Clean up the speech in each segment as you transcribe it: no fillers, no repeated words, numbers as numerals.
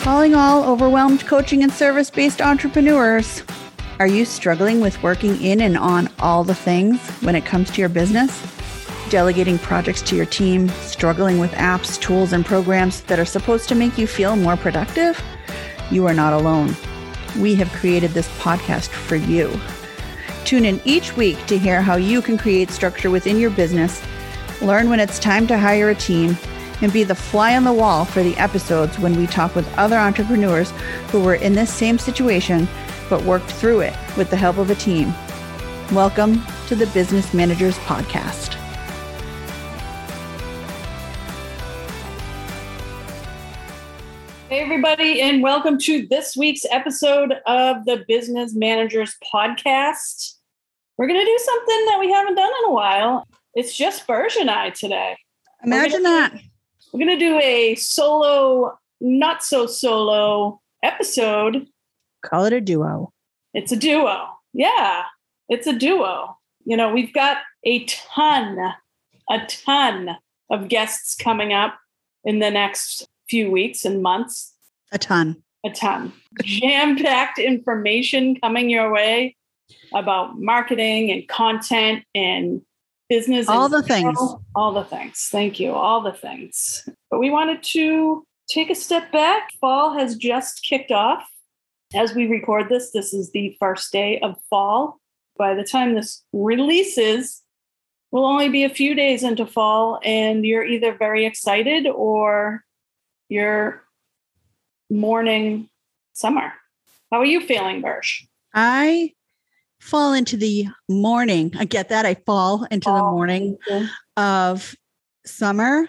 Calling all overwhelmed coaching and service-based entrepreneurs. Are you struggling with working in and on all the things when it comes to your business? Delegating projects to your team, struggling with apps, tools, and programs that are supposed to make you feel more productive? You are not alone. We have created this podcast for you. Tune in each week to hear how you can create structure within your business, learn when it's time to hire a team, and be the fly on the wall for the episodes when we talk with other entrepreneurs who were in this same situation but worked through it with the help of a team. Welcome to the Business Managers Podcast. Hey, everybody, and welcome to this week's episode of the Business Managers Podcast. We're going to do something that we haven't done in a while. It's just Bersh and I today. Imagine that. We're going to do a solo, not so solo episode. Call it a duo. It's a duo. Yeah, it's a duo. You know, we've got a ton of guests coming up in the next few weeks and months. A ton. Jam-packed information coming your way about marketing and content and business. All the things. Thank you. All the things. But we wanted to take a step back. Fall has just kicked off. As we record this, this is the first day of fall. By the time this releases, we'll only be a few days into fall, and you're either very excited or you're mourning summer. How are you feeling, Bersh? I fall into the morning. I get that. I fall into the morning of summer.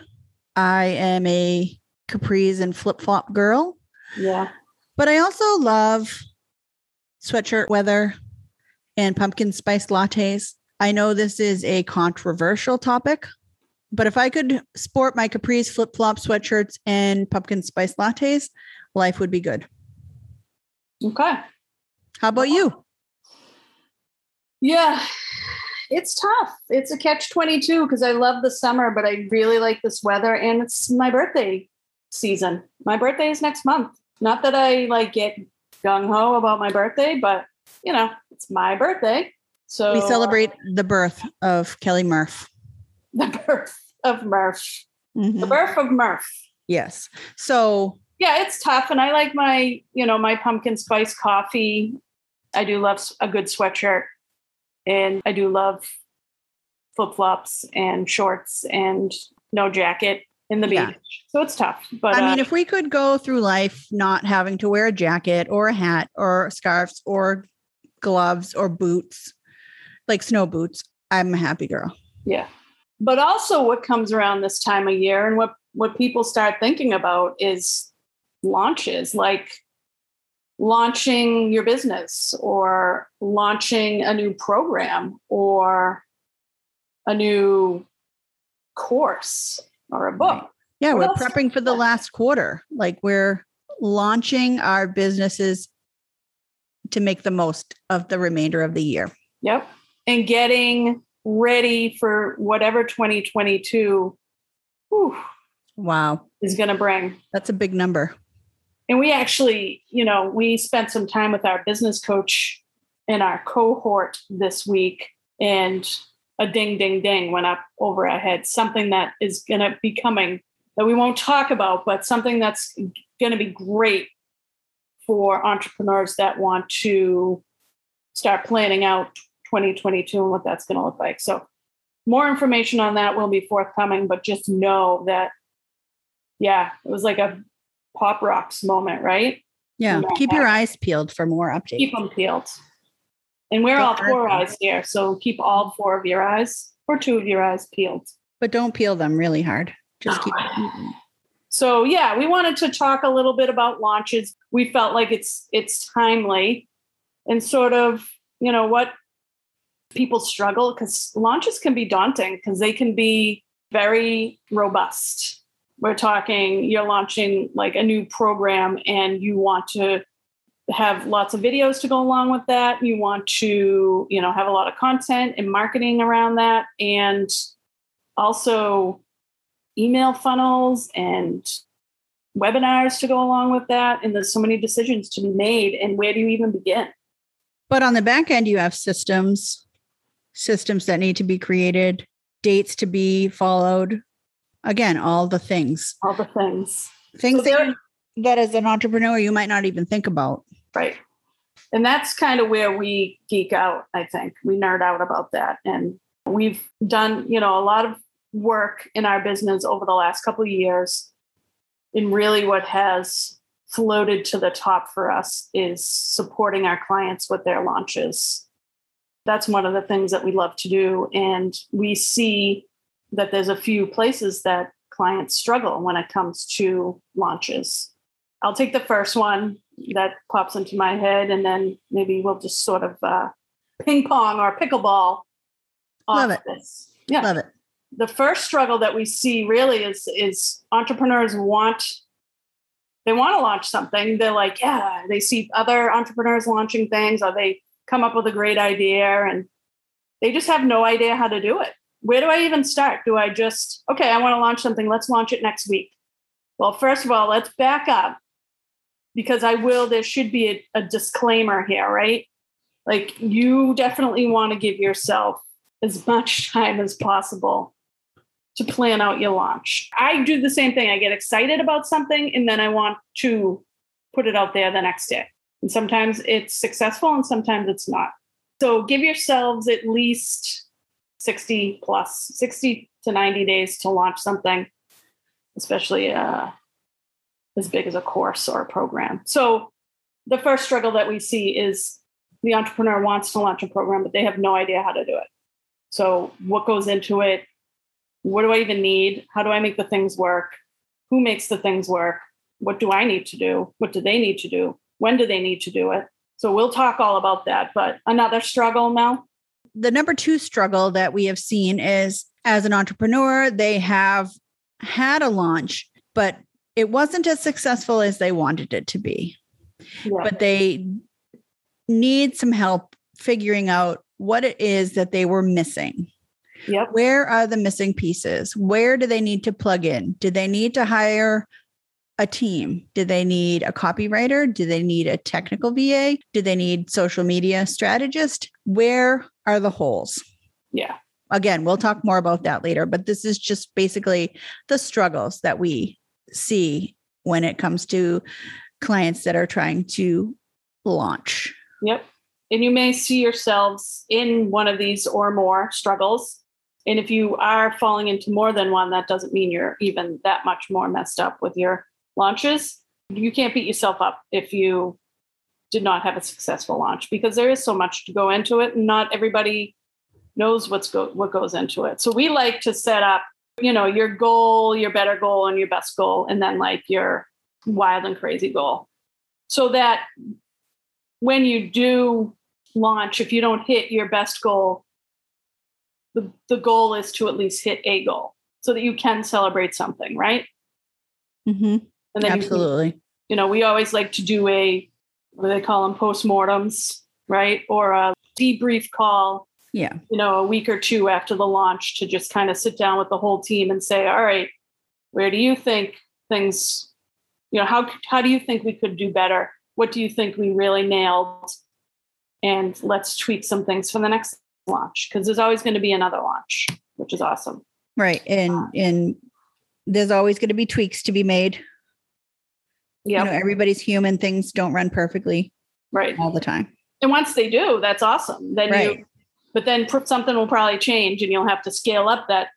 I am a capris and flip-flop girl. Yeah. But I also love sweatshirt weather and pumpkin spice lattes. I know this is a controversial topic, but if I could sport my capris, flip-flop sweatshirts, and pumpkin spice lattes, life would be good. Okay. How about you? Yeah, it's tough. It's a catch-22 because I love the summer, but I really like this weather, and it's my birthday season. My birthday is next month. Not that I get gung-ho about my birthday, but, you know, it's my birthday. So we celebrate the birth of Kelly Murph. The birth of Murph. Mm-hmm. The birth of Murph. Yes. So, yeah, it's tough. And I like my, my pumpkin spice coffee. I do love a good sweatshirt. And I do love flip-flops and shorts and no jacket in the beach. Yeah. So it's tough. But I mean, if we could go through life not having to wear a jacket or a hat or scarves or gloves or boots, like snow boots, I'm a happy girl. Yeah. But also what comes around this time of year and what people start thinking about is launches, like launching your business or launching a new program or a new course or a book. Yeah, we're prepping for the last quarter. Like we're launching our businesses to make the most of the remainder of the year. Yep. And getting ready for whatever 2022 is going to bring. That's a big number. And we actually, we spent some time with our business coach and our cohort this week, and a ding, ding, ding went up over our heads. Something that is going to be coming that we won't talk about, but something that's going to be great for entrepreneurs that want to start planning out 2022 and what that's going to look like. So more information on that will be forthcoming, but just know that, yeah, it was like a pop rocks moment, right? Yeah. Keep your eyes peeled for more updates. Keep them peeled. And we're all four eyes here. So keep all four of your eyes or two of your eyes peeled. But don't peel them really hard. Just keep them. So yeah, we wanted to talk a little bit about launches. We felt like it's timely and sort of, what people struggle, because launches can be daunting because they can be very robust. We're talking, you're launching like a new program and you want to have lots of videos to go along with that. You want to, have a lot of content and marketing around that. And also email funnels and webinars to go along with that. And there's so many decisions to be made. And where do you even begin? But on the back end, you have systems that need to be created, dates to be followed. Again, all the things. All the things. Things that as an entrepreneur, you might not even think about. Right. And that's kind of where we geek out, I think. We nerd out about that. And we've done, a lot of work in our business over the last couple of years. And really what has floated to the top for us is supporting our clients with their launches. That's one of the things that we love to do. And we see that there's a few places that clients struggle when it comes to launches. I'll take the first one that pops into my head, and then maybe we'll just sort of ping pong or pickleball off this. Yeah. Love it. The first struggle that we see really is entrepreneurs want to launch something. They're like, yeah, they see other entrepreneurs launching things, or they come up with a great idea and they just have no idea how to do it. Where do I even start? Do I just, okay, I want to launch something. Let's launch it next week. Well, first of all, let's back up, because there should be a disclaimer here, right? Like, you definitely want to give yourself as much time as possible to plan out your launch. I do the same thing. I get excited about something and then I want to put it out there the next day. And sometimes it's successful and sometimes it's not. So give yourselves at least 60 to 90 days to launch something, especially as big as a course or a program. So the first struggle that we see is the entrepreneur wants to launch a program, but they have no idea how to do it. So what goes into it? What do I even need? How do I make the things work? Who makes the things work? What do I need to do? What do they need to do? When do they need to do it? So we'll talk all about that. But another struggle, Mel? The number two struggle that we have seen is, as an entrepreneur, they have had a launch, but it wasn't as successful as they wanted it to be. Yeah. But they need some help figuring out what it is that they were missing. Yep. Where are the missing pieces? Where do they need to plug in? Do they need to hire a team? Do they need a copywriter? Do they need a technical VA? Do they need social media strategist? Where are the holes? Yeah. Again, we'll talk more about that later, but this is just basically the struggles that we see when it comes to clients that are trying to launch. Yep. And you may see yourselves in one of these or more struggles. And if you are falling into more than one, that doesn't mean you're even that much more messed up with your launches. You can't beat yourself up if you did not have a successful launch, because there is so much to go into it, and not everybody knows what goes into it. So we like to set up, your goal, your better goal, and your best goal, and then like your wild and crazy goal, so that when you do launch, if you don't hit your best goal, the goal is to at least hit a goal, so that you can celebrate something, right? Mm-hmm. And then absolutely. We always like to do what do they call them? Postmortems, right? Or a debrief call, yeah. A week or two after the launch, to just kind of sit down with the whole team and say, all right, where do you think things, how do you think we could do better? What do you think we really nailed? And let's tweak some things for the next launch, because there's always going to be another launch, which is awesome. Right. And there's always going to be tweaks to be made. Yeah. Everybody's human. Things don't run perfectly right all the time. And once they do, that's awesome. Then right. But then something will probably change and you'll have to scale up that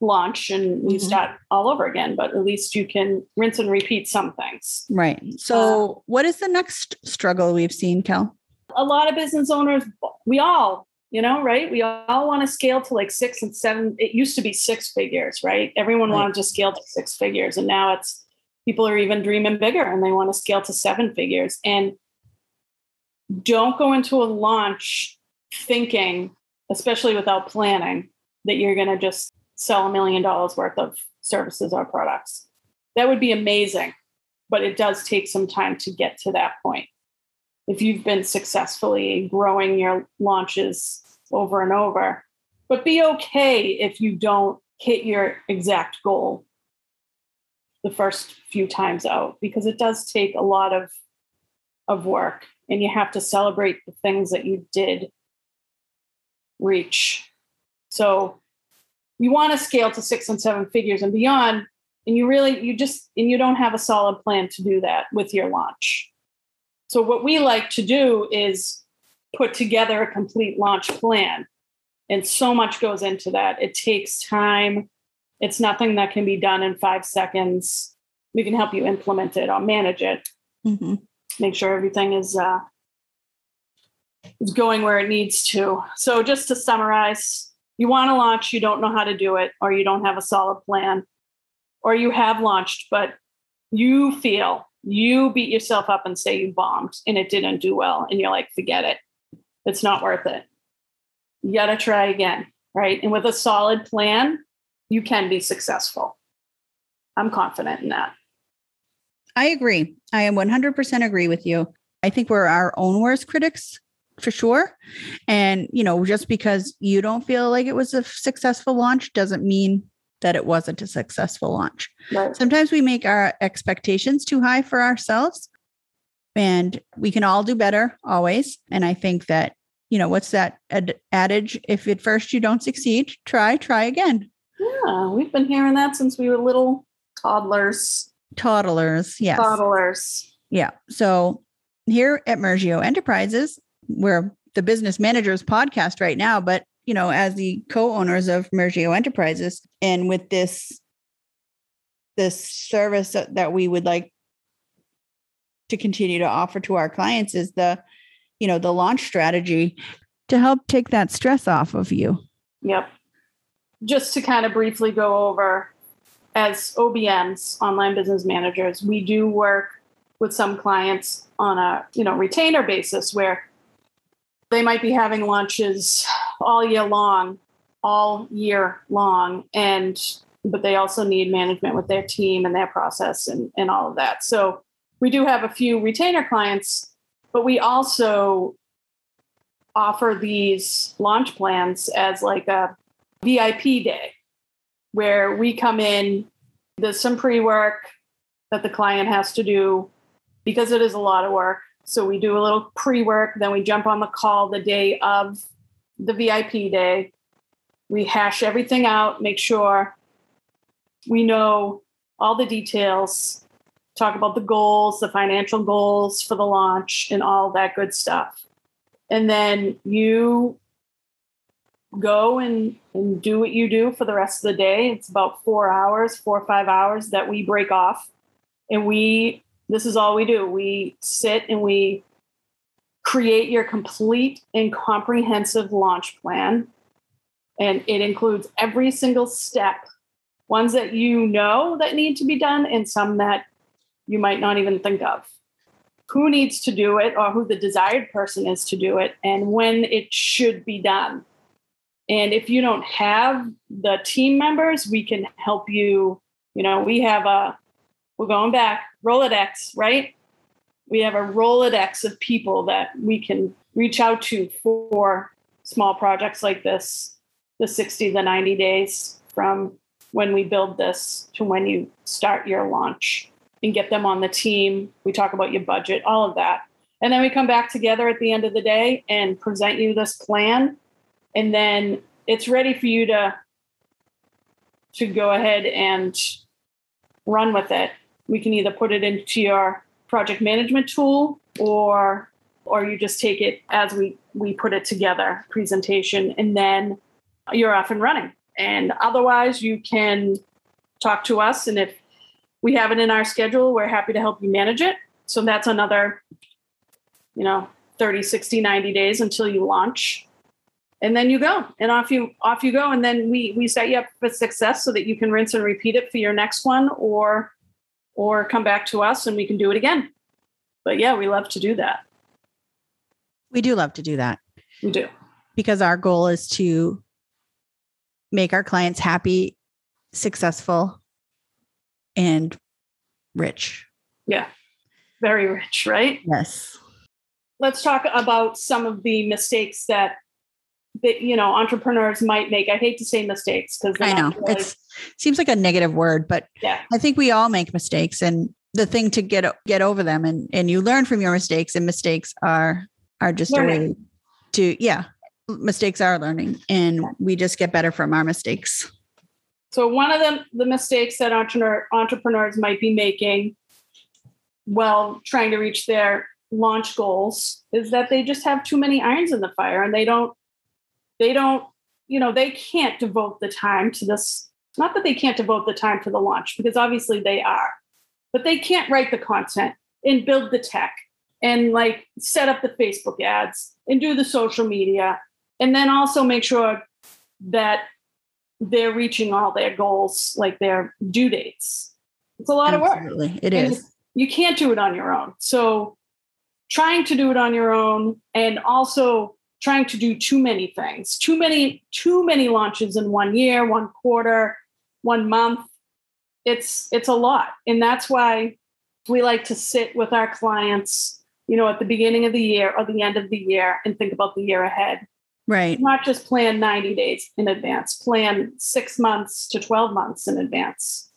launch and you start all over again, but at least you can rinse and repeat some things. Right. So what is the next struggle we've seen, Kel? A lot of business owners, we all, right? We all want to scale to like 6 and 7. It used to be 6 figures, right? Everyone wanted to scale to 6 figures. And now people are even dreaming bigger and they want to scale to 7 figures. And don't go into a launch thinking, especially without planning, that you're going to just sell $1 million worth of services or products. That would be amazing, but it does take some time to get to that point. If you've been successfully growing your launches over and over, but be okay if you don't hit your exact goal. the first few times out, because it does take a lot of work, and you have to celebrate the things that you did reach. So you want to scale to 6 and 7 figures and beyond, and you don't have a solid plan to do that with your launch. So what we like to do is put together a complete launch plan. And so much goes into that. It takes time. It's nothing that can be done in 5 seconds. We can help you implement it or manage it. Mm-hmm. Make sure everything is going where it needs to. So just to summarize, you want to launch, you don't know how to do it, or you don't have a solid plan, or you have launched, but you feel you beat yourself up and say you bombed and it didn't do well. And you're like, forget it. It's not worth it. You got to try again, right? And with a solid plan, you can be successful. I'm confident in that. I agree. I am 100% agree with you. I think we're our own worst critics for sure. And, just because you don't feel like it was a successful launch doesn't mean that it wasn't a successful launch. Right. Sometimes we make our expectations too high for ourselves, and we can all do better always. And I think that, what's that adage? If at first you don't succeed, try again. Yeah, we've been hearing that since we were little toddlers. Yes. Toddlers. Yeah. So here at Murgio Enterprises, we're the Business Managers Podcast right now, but as the co-owners of Murgio Enterprises, and with this service that we would like to continue to offer to our clients is the launch strategy to help take that stress off of you. Yep. Just to kind of briefly go over, as OBMs, online business managers, we do work with some clients on a retainer basis where they might be having launches all year long. But they also need management with their team and their process and all of that. So we do have a few retainer clients, but we also offer these launch plans as like a VIP day where we come in, there's some pre-work that the client has to do because it is a lot of work. So we do a little pre-work, then we jump on the call the day of the VIP day. We hash everything out, make sure we know all the details, talk about the goals, the financial goals for the launch and all that good stuff. And then you go and do what you do for the rest of the day. It's about 4 or 5 hours that we break off. And this is all we do. We sit and we create your complete and comprehensive launch plan. And it includes every single step, ones that that need to be done and some that you might not even think of. Who needs to do it or who the desired person is to do it and when it should be done. And if you don't have the team members, we can help you. We're going back, Rolodex, right? We have a Rolodex of people that we can reach out to for small projects like this, the 60, the 90 days from when we build this to when you start your launch, and get them on the team. We talk about your budget, all of that. And then we come back together at the end of the day and present you this plan. And then it's ready for you to go ahead and run with it. We can either put it into your project management tool or you just take it as we put it together, presentation, and then you're off and running. And otherwise you can talk to us. And if we have it in our schedule, we're happy to help you manage it. So that's another, 30, 60, 90 days until you launch. And then you go and off you go. And then we set you up for success so that you can rinse and repeat it for your next one or come back to us and we can do it again. But yeah, we love to do that. We do love to do that. We do. Because our goal is to make our clients happy, successful, and rich. Yeah. Very rich, right? Yes. Let's talk about some of the mistakes that that, you know, entrepreneurs might make. I hate to say mistakes because I know it seems like a negative word, but yeah. I think we all make mistakes, and the thing to get over them and you learn from your mistakes, and mistakes are just learning. A way to, yeah, mistakes are learning, and we just get better from our mistakes. So one of the mistakes that entrepreneurs might be making while trying to reach their launch goals is that they just have too many irons in the fire, and they can't devote the time to this. Not that they can't devote the time to the launch, because obviously they are, but they can't write the content and build the tech and like set up the Facebook ads and do the social media, and then also make sure that they're reaching all their goals, like their due dates. It's a lot Absolutely. Of work. It and is. You can't do it on your own. So trying to do it on your own, and also trying to do too many things, too many launches in 1 year, 1 quarter, 1 month. It's a lot. And that's why we like to sit with our clients, you know, at the beginning of the year or the end of the year and think about the year ahead. Right. Not just plan 90 days in advance, plan 6 months to 12 months in advance.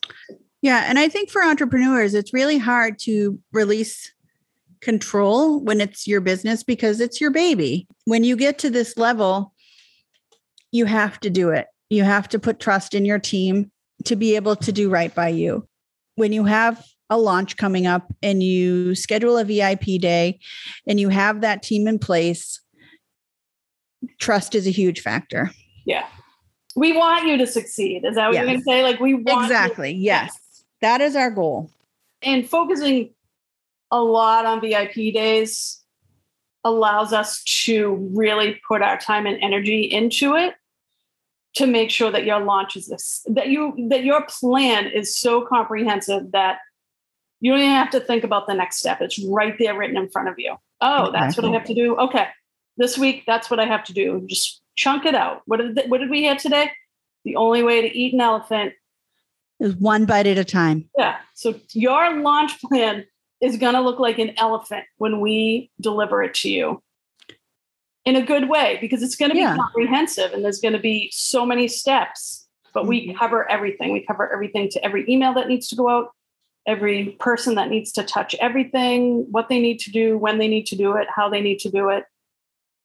Yeah. And I think for entrepreneurs, it's really hard to release control when it's your business, because it's your baby. When you get to this level, you have to do it. You have to put trust in your team to be able to do right by you. When you have a launch coming up and you schedule a VIP day and you have that team in place, trust is a huge factor. Yeah. We want you to succeed. Is that what yes. you're going to say? Like we want Exactly. You. Yes. That is our goal. And focusing a lot on VIP days allows us to really put our time and energy into it to make sure that your launch is this, that your plan is so comprehensive that you don't even have to think about the next step. It's right there written in front of you. Oh, Exactly. That's what I have to do. Okay. This week, that's what I have to do. Just chunk it out. What did we have today? The only way to eat an elephant is one bite at a time. Yeah. So your launch plan is going to look like an elephant when we deliver it to you in a good way, because it's going to be comprehensive and there's going to be so many steps, but we cover everything. We cover everything to every email that needs to go out, every person that needs to touch everything, what they need to do, when they need to do it, how they need to do it.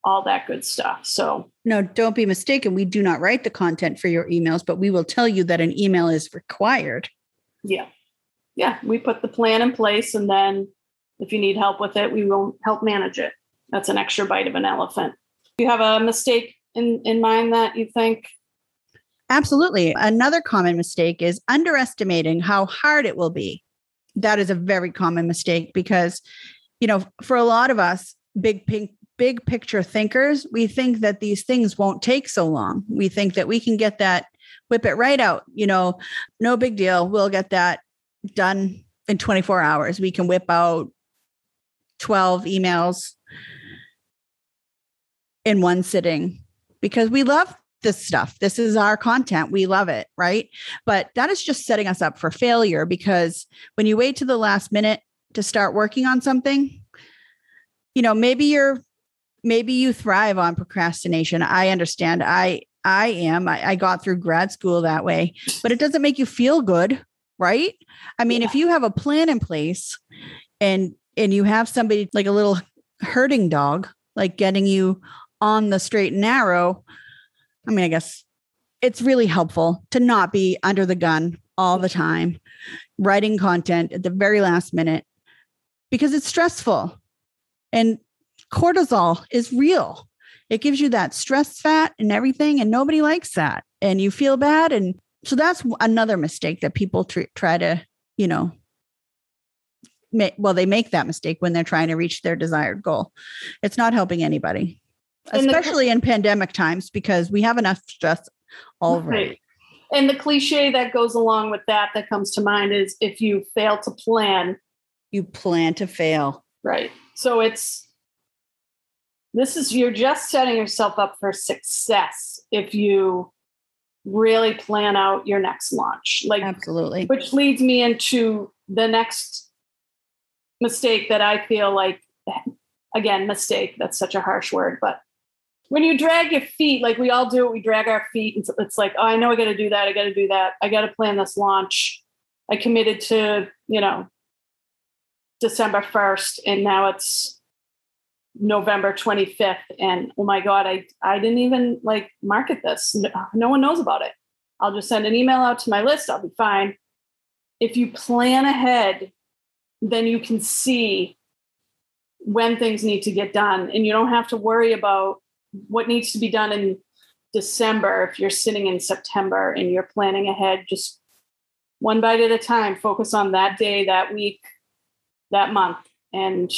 All that good stuff. So no, don't be mistaken. We do not write the content for your emails, but we will tell you that an email is required. Yeah. Yeah. We put the plan in place, and then if you need help with it, we will help manage it. That's an extra bite of an elephant. Do you have a mistake in mind that you think? Absolutely. Another common mistake is underestimating how hard it will be. That is a very common mistake because, you know, for a lot of us, big picture thinkers, we think that these things won't take so long. We think that we can get that, whip it right out, you know, no big deal. We'll get that done in 24 hours. We can whip out 12 emails in one sitting because we love this stuff. This is our content. We love it, right? But that is just setting us up for failure, because when you wait to the last minute to start working on something, you know, maybe you thrive on procrastination. I understand. I am. I got through grad school that way, but it doesn't make you feel good, right? I mean, if you have a plan in place and you have somebody like a little herding dog, like getting you on the straight and narrow, I mean, I guess it's really helpful to not be under the gun all the time, writing content at the very last minute, because it's stressful. And cortisol is real. It gives you that stress fat and everything, and nobody likes that. And you feel bad. And so that's another mistake that people try to, you know, they make that mistake when they're trying to reach their desired goal. It's not helping anybody, especially in pandemic times, because we have enough stress already. Right. And the cliche that goes along with that comes to mind is, if you fail to plan, you plan to fail. Right. So you're just setting yourself up for success if you really plan out your next launch. Like, absolutely. Which leads me into the next mistake that I feel like, again, mistake, that's such a harsh word, but When you drag your feet, like we all do it, we drag our feet. And it's like, oh, I know I got to do that. I got to do that. I got to plan this launch. I committed to, you know, December 1st, and now it's November 25th. And oh my God, I didn't even like market this. No one knows about it. I'll just send an email out to my list. I'll be fine. If you plan ahead, then you can see when things need to get done, and you don't have to worry about what needs to be done in December. If you're sitting in September and you're planning ahead, just one bite at a time, focus on that day, that week, that month. And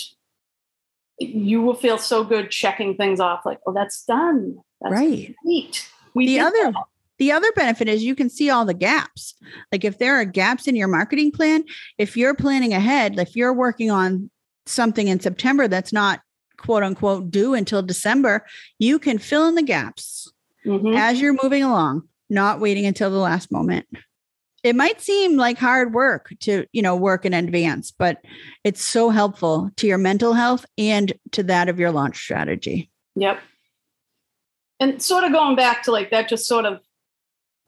you will feel so good checking things off like, oh, that's done. That's right. Neat. The other benefit is you can see all the gaps. Like if there are gaps in your marketing plan, if you're planning ahead, if you're working on something in September that's not quote unquote due until December, you can fill in the gaps as you're moving along, not waiting until the last moment. It might seem like hard work to, you know, work in advance, but it's so helpful to your mental health and to that of your launch strategy. Yep. And sort of going back to like that, just sort of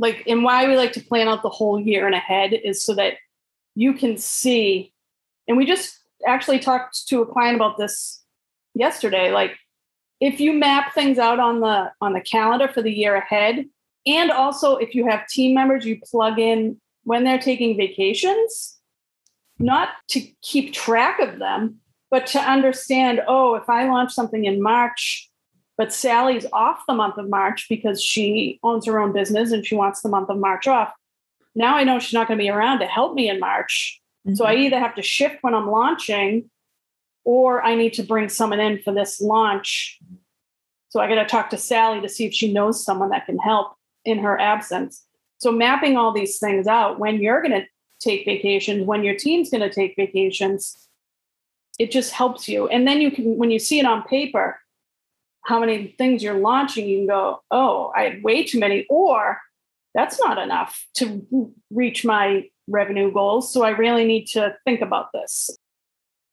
like, and why we like to plan out the whole year and ahead is so that you can see. And we just actually talked to a client about this yesterday. Like if you map things out on the calendar for the year ahead, and also, if you have team members, you plug in when they're taking vacations, not to keep track of them, but to understand, oh, if I launch something in March, but Sally's off the month of March because she owns her own business and she wants the month of March off. Now I know she's not going to be around to help me in March. Mm-hmm. So I either have to shift when I'm launching, or I need to bring someone in for this launch. So I got to talk to Sally to see if she knows someone that can help in her absence. So mapping all these things out, when you're going to take vacations, when your team's going to take vacations, it just helps you. And then you can, when you see it on paper, how many things you're launching, you can go, oh, I had way too many, or that's not enough to reach my revenue goals. So I really need to think about this.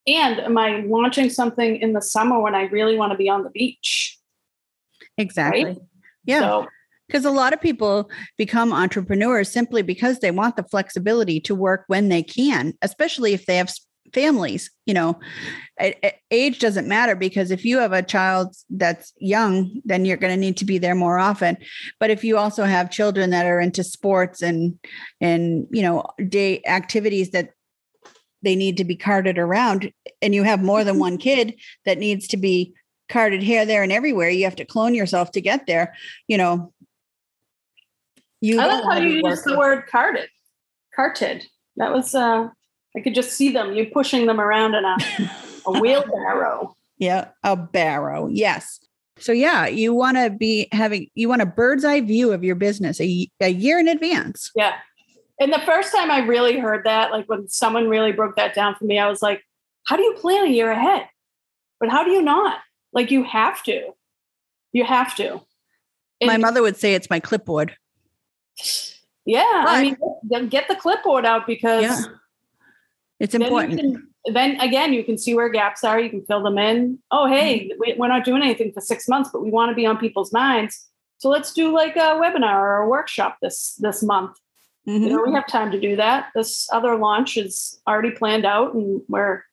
And am I launching something in the summer when I really want to be on the beach? Exactly. Right? Yeah. So, because a lot of people become entrepreneurs simply because they want the flexibility to work when they can, especially if they have families. You know, age doesn't matter, because if you have a child that's young, then you're going to need to be there more often. But if you also have children that are into sports and you know, day activities that they need to be carted around, and you have more than one kid that needs to be carted here, there, and everywhere, you have to clone yourself to get there, you know. You I love how you use the word carted. Carted. That was, I could just see them. You're pushing them around in a wheelbarrow. Yeah, a barrow. Yes. So yeah, you want to be having, you want a bird's eye view of your business a year in advance. Yeah. And the first time I really heard that, like when someone really broke that down for me, I was like, how do you plan a year ahead? But how do you not? Like you have to. You have to. And my mother would say it's my clipboard. Yeah, but, I mean, get the clipboard out, because yeah, it's important. Then again, you can see where gaps are. You can fill them in. Oh, hey, we're not doing anything for 6 months, but we want to be on people's minds. So let's do like a webinar or a workshop this month. Mm-hmm. You know, we have time to do that. This other launch is already planned out, and we're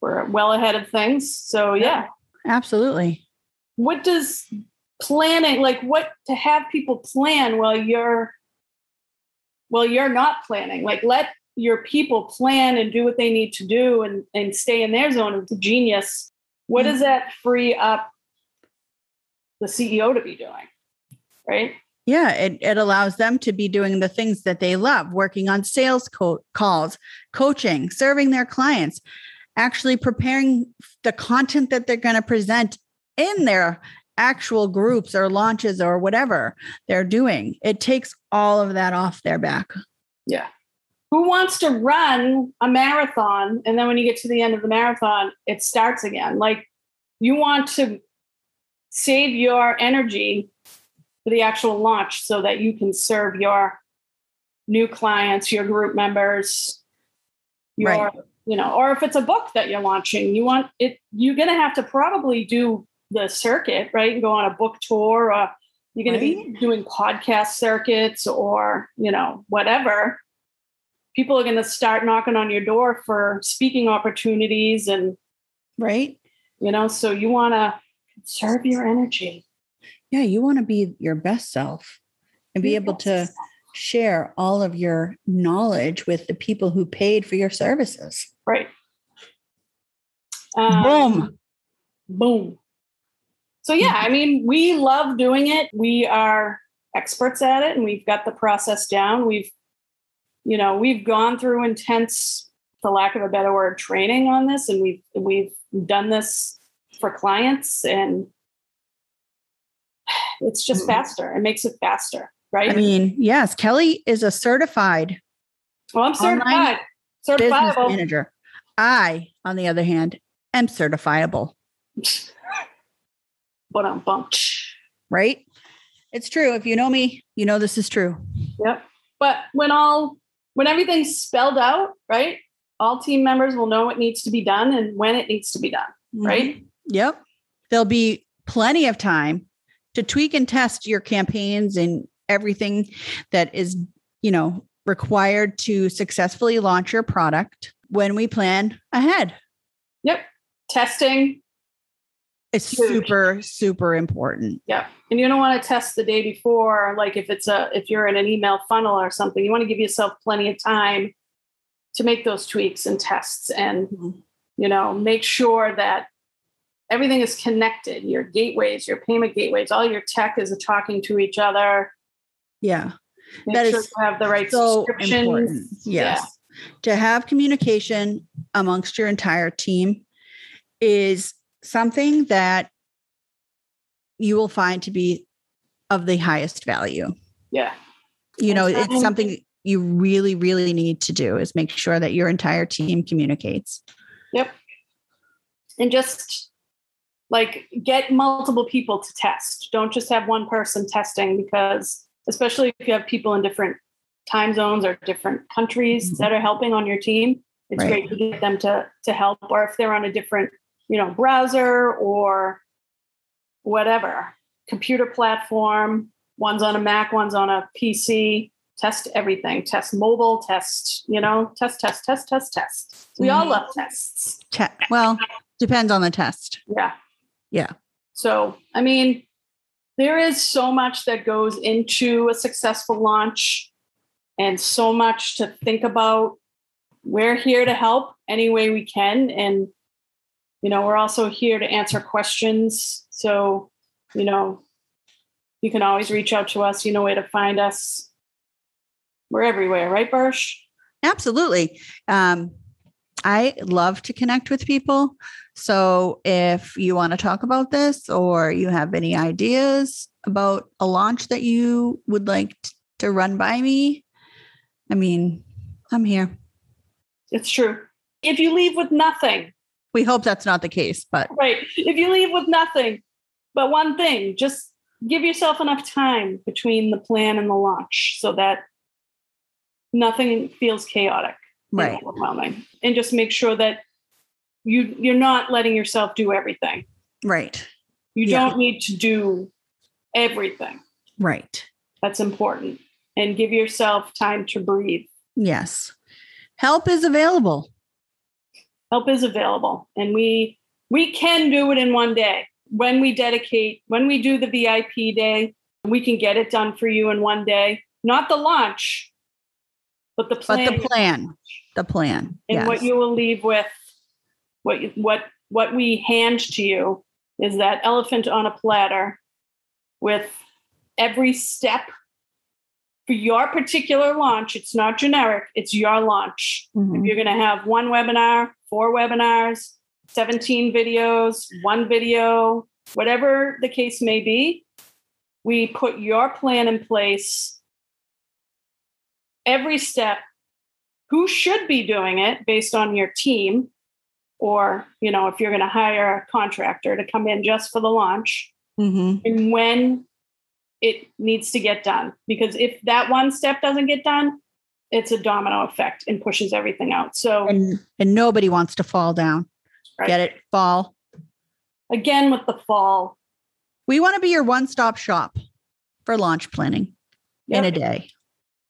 well ahead of things. So yeah, absolutely. What does planning, like what to have people plan while you're not planning, like let your people plan and do what they need to do and stay in their zone of genius. What does that free up the CEO to be doing? Right. Yeah. It allows them to be doing the things that they love, working on sales calls, coaching, serving their clients, actually preparing the content that they're going to present in their actual groups or launches or whatever they're doing. It takes all of that off their back. Yeah. Who wants to run a marathon? And then when you get to the end of the marathon, it starts again. Like you want to save your energy for the actual launch so that you can serve your new clients, your group members, your, right, you know, or if it's a book that you're launching, you're going to have to probably do the circuit, right? You go on a book tour, or you're going to be doing podcast circuits or, you know, whatever. People are going to start knocking on your door for speaking opportunities and, right. You know, so you want to conserve your energy. Yeah. You want to be your best self and be able to share all of your knowledge with the people who paid for your services. Right. Boom. So, yeah, I mean, we love doing it. We are experts at it and we've got the process down. We've gone through intense, for lack of a better word, training on this. And we've done this for clients and it's just faster. It makes it faster, right? I mean, yes, Kelly is a certified. Well, I'm certified business manager. I, on the other hand, am certifiable. But I'm bumped. Right? It's true. If you know me, you know this is true. Yep. But when everything's spelled out, right? All team members will know what needs to be done and when it needs to be done, right? Mm-hmm. Yep. There'll be plenty of time to tweak and test your campaigns and everything that is, you know, required to successfully launch your product when we plan ahead. Yep. Testing. It's super, super important. Yeah. And you don't want to test the day before. Like if you're in an email funnel or something, you want to give yourself plenty of time to make those tweaks and tests and, you know, make sure that everything is connected. Your gateways, your payment gateways, all your tech is talking to each other. Yeah. Make sure you have the right subscriptions. Important. Yes. Yeah. To have communication amongst your entire team is something that you will find to be of the highest value. Yeah. You know, it's something you really, really need to do is make sure that your entire team communicates. Yep. And just like get multiple people to test. Don't just have one person testing because especially if you have people in different time zones or different countries that are helping on your team, it's great to get them to help. Or if they're on a different, you know, browser or whatever, computer platform, one's on a Mac, one's on a PC, test everything, test mobile, test, you know, test. We all love tests. Well, depends on the test. Yeah. Yeah. So, I mean, there is so much that goes into a successful launch and so much to think about. We're here to help any way we can. And you know, we're also here to answer questions. So, you know, you can always reach out to us. You know where to find us. We're everywhere, right, Bersh? Absolutely. I love to connect with people. So if you want to talk about this or you have any ideas about a launch that you would like to run by me, I mean, I'm here. It's true. If you leave with nothing, we hope that's not the case, but right. If you leave with nothing, but one thing, just give yourself enough time between the plan and the launch so that nothing feels chaotic, right? Overwhelming, and just make sure that you're not letting yourself do everything, right? You don't need to do everything, right? That's important, and give yourself time to breathe. Yes, help is available. Help is available, and we can do it in one day. When we do the VIP day, we can get it done for you in one day. Not the launch, but the plan. And what you will leave with, what we hand to you is that elephant on a platter with every step for your particular launch. It's not generic. It's your launch. Mm-hmm. If you're going to have one webinar, 4 webinars, 17 videos, 1 video, whatever the case may be, we put your plan in place. Every step, who should be doing it based on your team, or, you know, if you're going to hire a contractor to come in just for the launch, and when it needs to get done. Because if that one step doesn't get done, it's a domino effect and pushes everything out. So, and nobody wants to fall down. Right. Get it? Fall. again with the fall. We want to be your one-stop shop for launch planning in a day.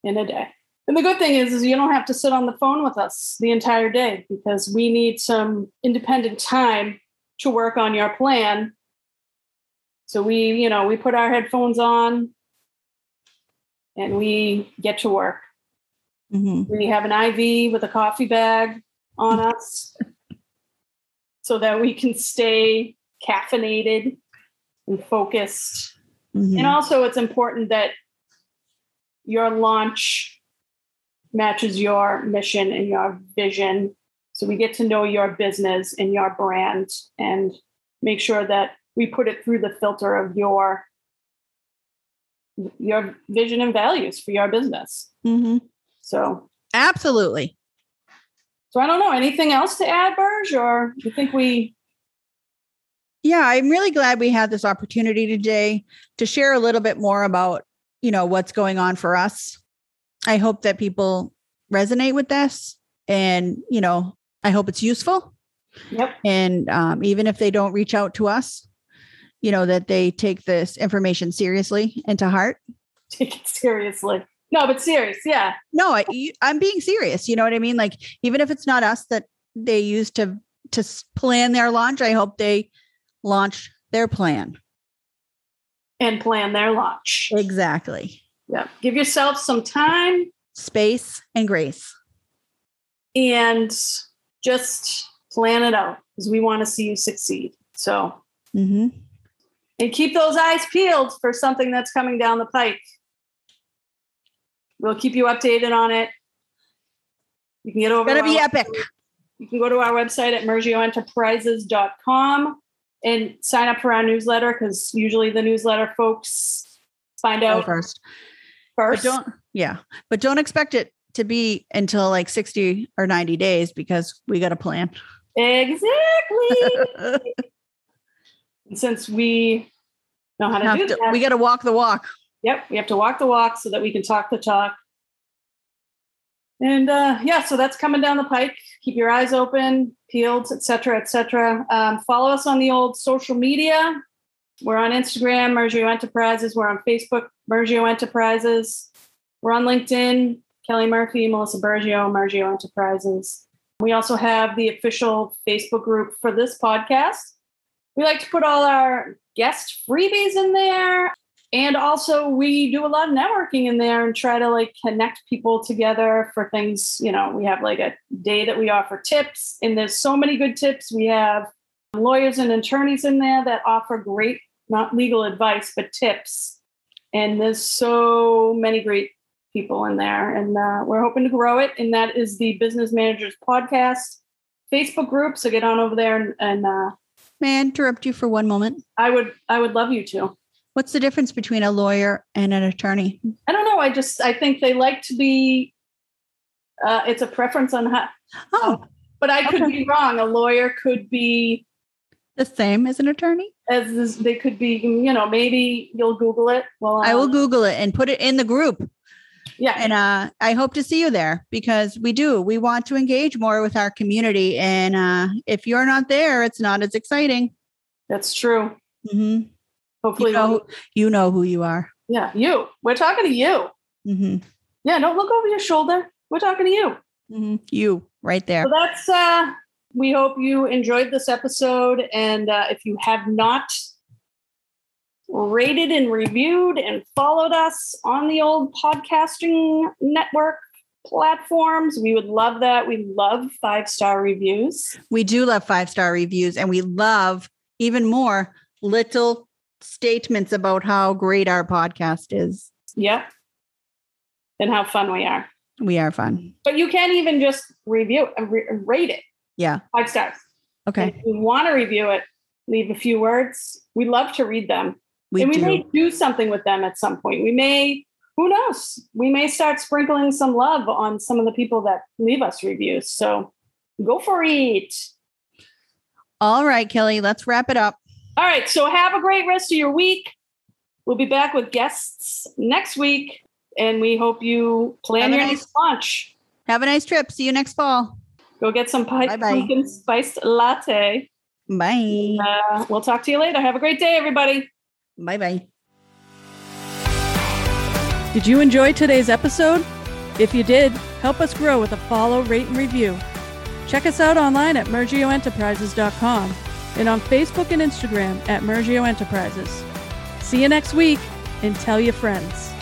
And the good thing is you don't have to sit on the phone with us the entire day, because we need some independent time to work on your plan. So we put our headphones on and we get to work. Mm-hmm. We have an IV with a coffee bag on us so that we can stay caffeinated and focused. Mm-hmm. And also it's important that your launch matches your mission and your vision. So we get to know your business and your brand and make sure that we put it through the filter of your vision and values for your business. Mm-hmm. So absolutely. So I don't know, anything else to add, Bersh, or you think we... Yeah, I'm really glad we had this opportunity today to share a little bit more about, what's going on for us. I hope that people resonate with this and, I hope it's useful. Yep. And even if they don't reach out to us, that they take this information seriously and to heart. Take it seriously. No, but serious. Yeah. No, I'm being serious. You know what I mean? Like, even if it's not us that they use to plan their launch, I hope they launch their plan. And plan their launch. Exactly. Yeah. Give yourself some time, space, and grace. And just plan it out, because we want to see you succeed. So, and keep those eyes peeled for something that's coming down the pike. We'll keep you updated on it. You can get over. It's going to be epic. You can go to our website at murgioenterprises.com and sign up for our newsletter, because usually the newsletter folks find out first. But don't expect it to be until like 60 or 90 days, because we got a plan. Exactly. And since we know how to do that, we got to walk the walk. Yep. We have to walk the walk so that we can talk the talk. And so that's coming down the pike. Keep your eyes open, peeled, etc. Follow us on the old social media. We're on Instagram, Murgio Enterprises. We're on Facebook, Murgio Enterprises. We're on LinkedIn, Kelly Murphy, Melissa Murgio, Murgio Enterprises. We also have the official Facebook group for this podcast. We like to put all our guest freebies in there. And also we do a lot of networking in there and try to like connect people together for things. We have like a day that we offer tips, and there's so many good tips. We have lawyers and attorneys in there that offer great, not legal advice, but tips. And there's so many great people in there, and we're hoping to grow it. And that is the Business Managers Podcast Facebook group. So get on over there and may I interrupt you for one moment? I would love you to. What's the difference between a lawyer and an attorney? I don't know. I think they like to be, it's a preference on how, but I could be wrong. A lawyer could be the same as an attorney. As they could be, maybe you'll Google it. Well, I will Google it and put it in the group. Yeah. And I hope to see you there, because we want to engage more with our community. And if you're not there, it's not as exciting. That's true. Mm-hmm. Hopefully you know who you are. Yeah, you. We're talking to you. Mm-hmm. Yeah, don't look over your shoulder. We're talking to you. Mm-hmm. You, right there. So that's. We hope you enjoyed this episode, and if you have not rated and reviewed and followed us on the old podcasting network platforms, we would love that. We love 5-star reviews. We do love 5-star reviews, and we love even more little statements about how great our podcast is. Yep. And how fun we are. We are fun. But you can even just review and rate it. Yeah. 5 stars. Okay. If you want to review it, leave a few words. We love to read them. We may do something with them at some point. Who knows? We may start sprinkling some love on some of the people that leave us reviews. So go for it. All right, Kelly, let's wrap it up. All right. So have a great rest of your week. We'll be back with guests next week, and we hope you plan your next launch. Have a nice trip. See you next fall. Go get some pumpkin spice latte. Bye. We'll talk to you later. Have a great day, everybody. Bye-bye. Did you enjoy today's episode? If you did, help us grow with a follow, rate, and review. Check us out online at MurgioEnterprises.com and on Facebook and Instagram at Murgio Enterprises. See you next week and tell your friends.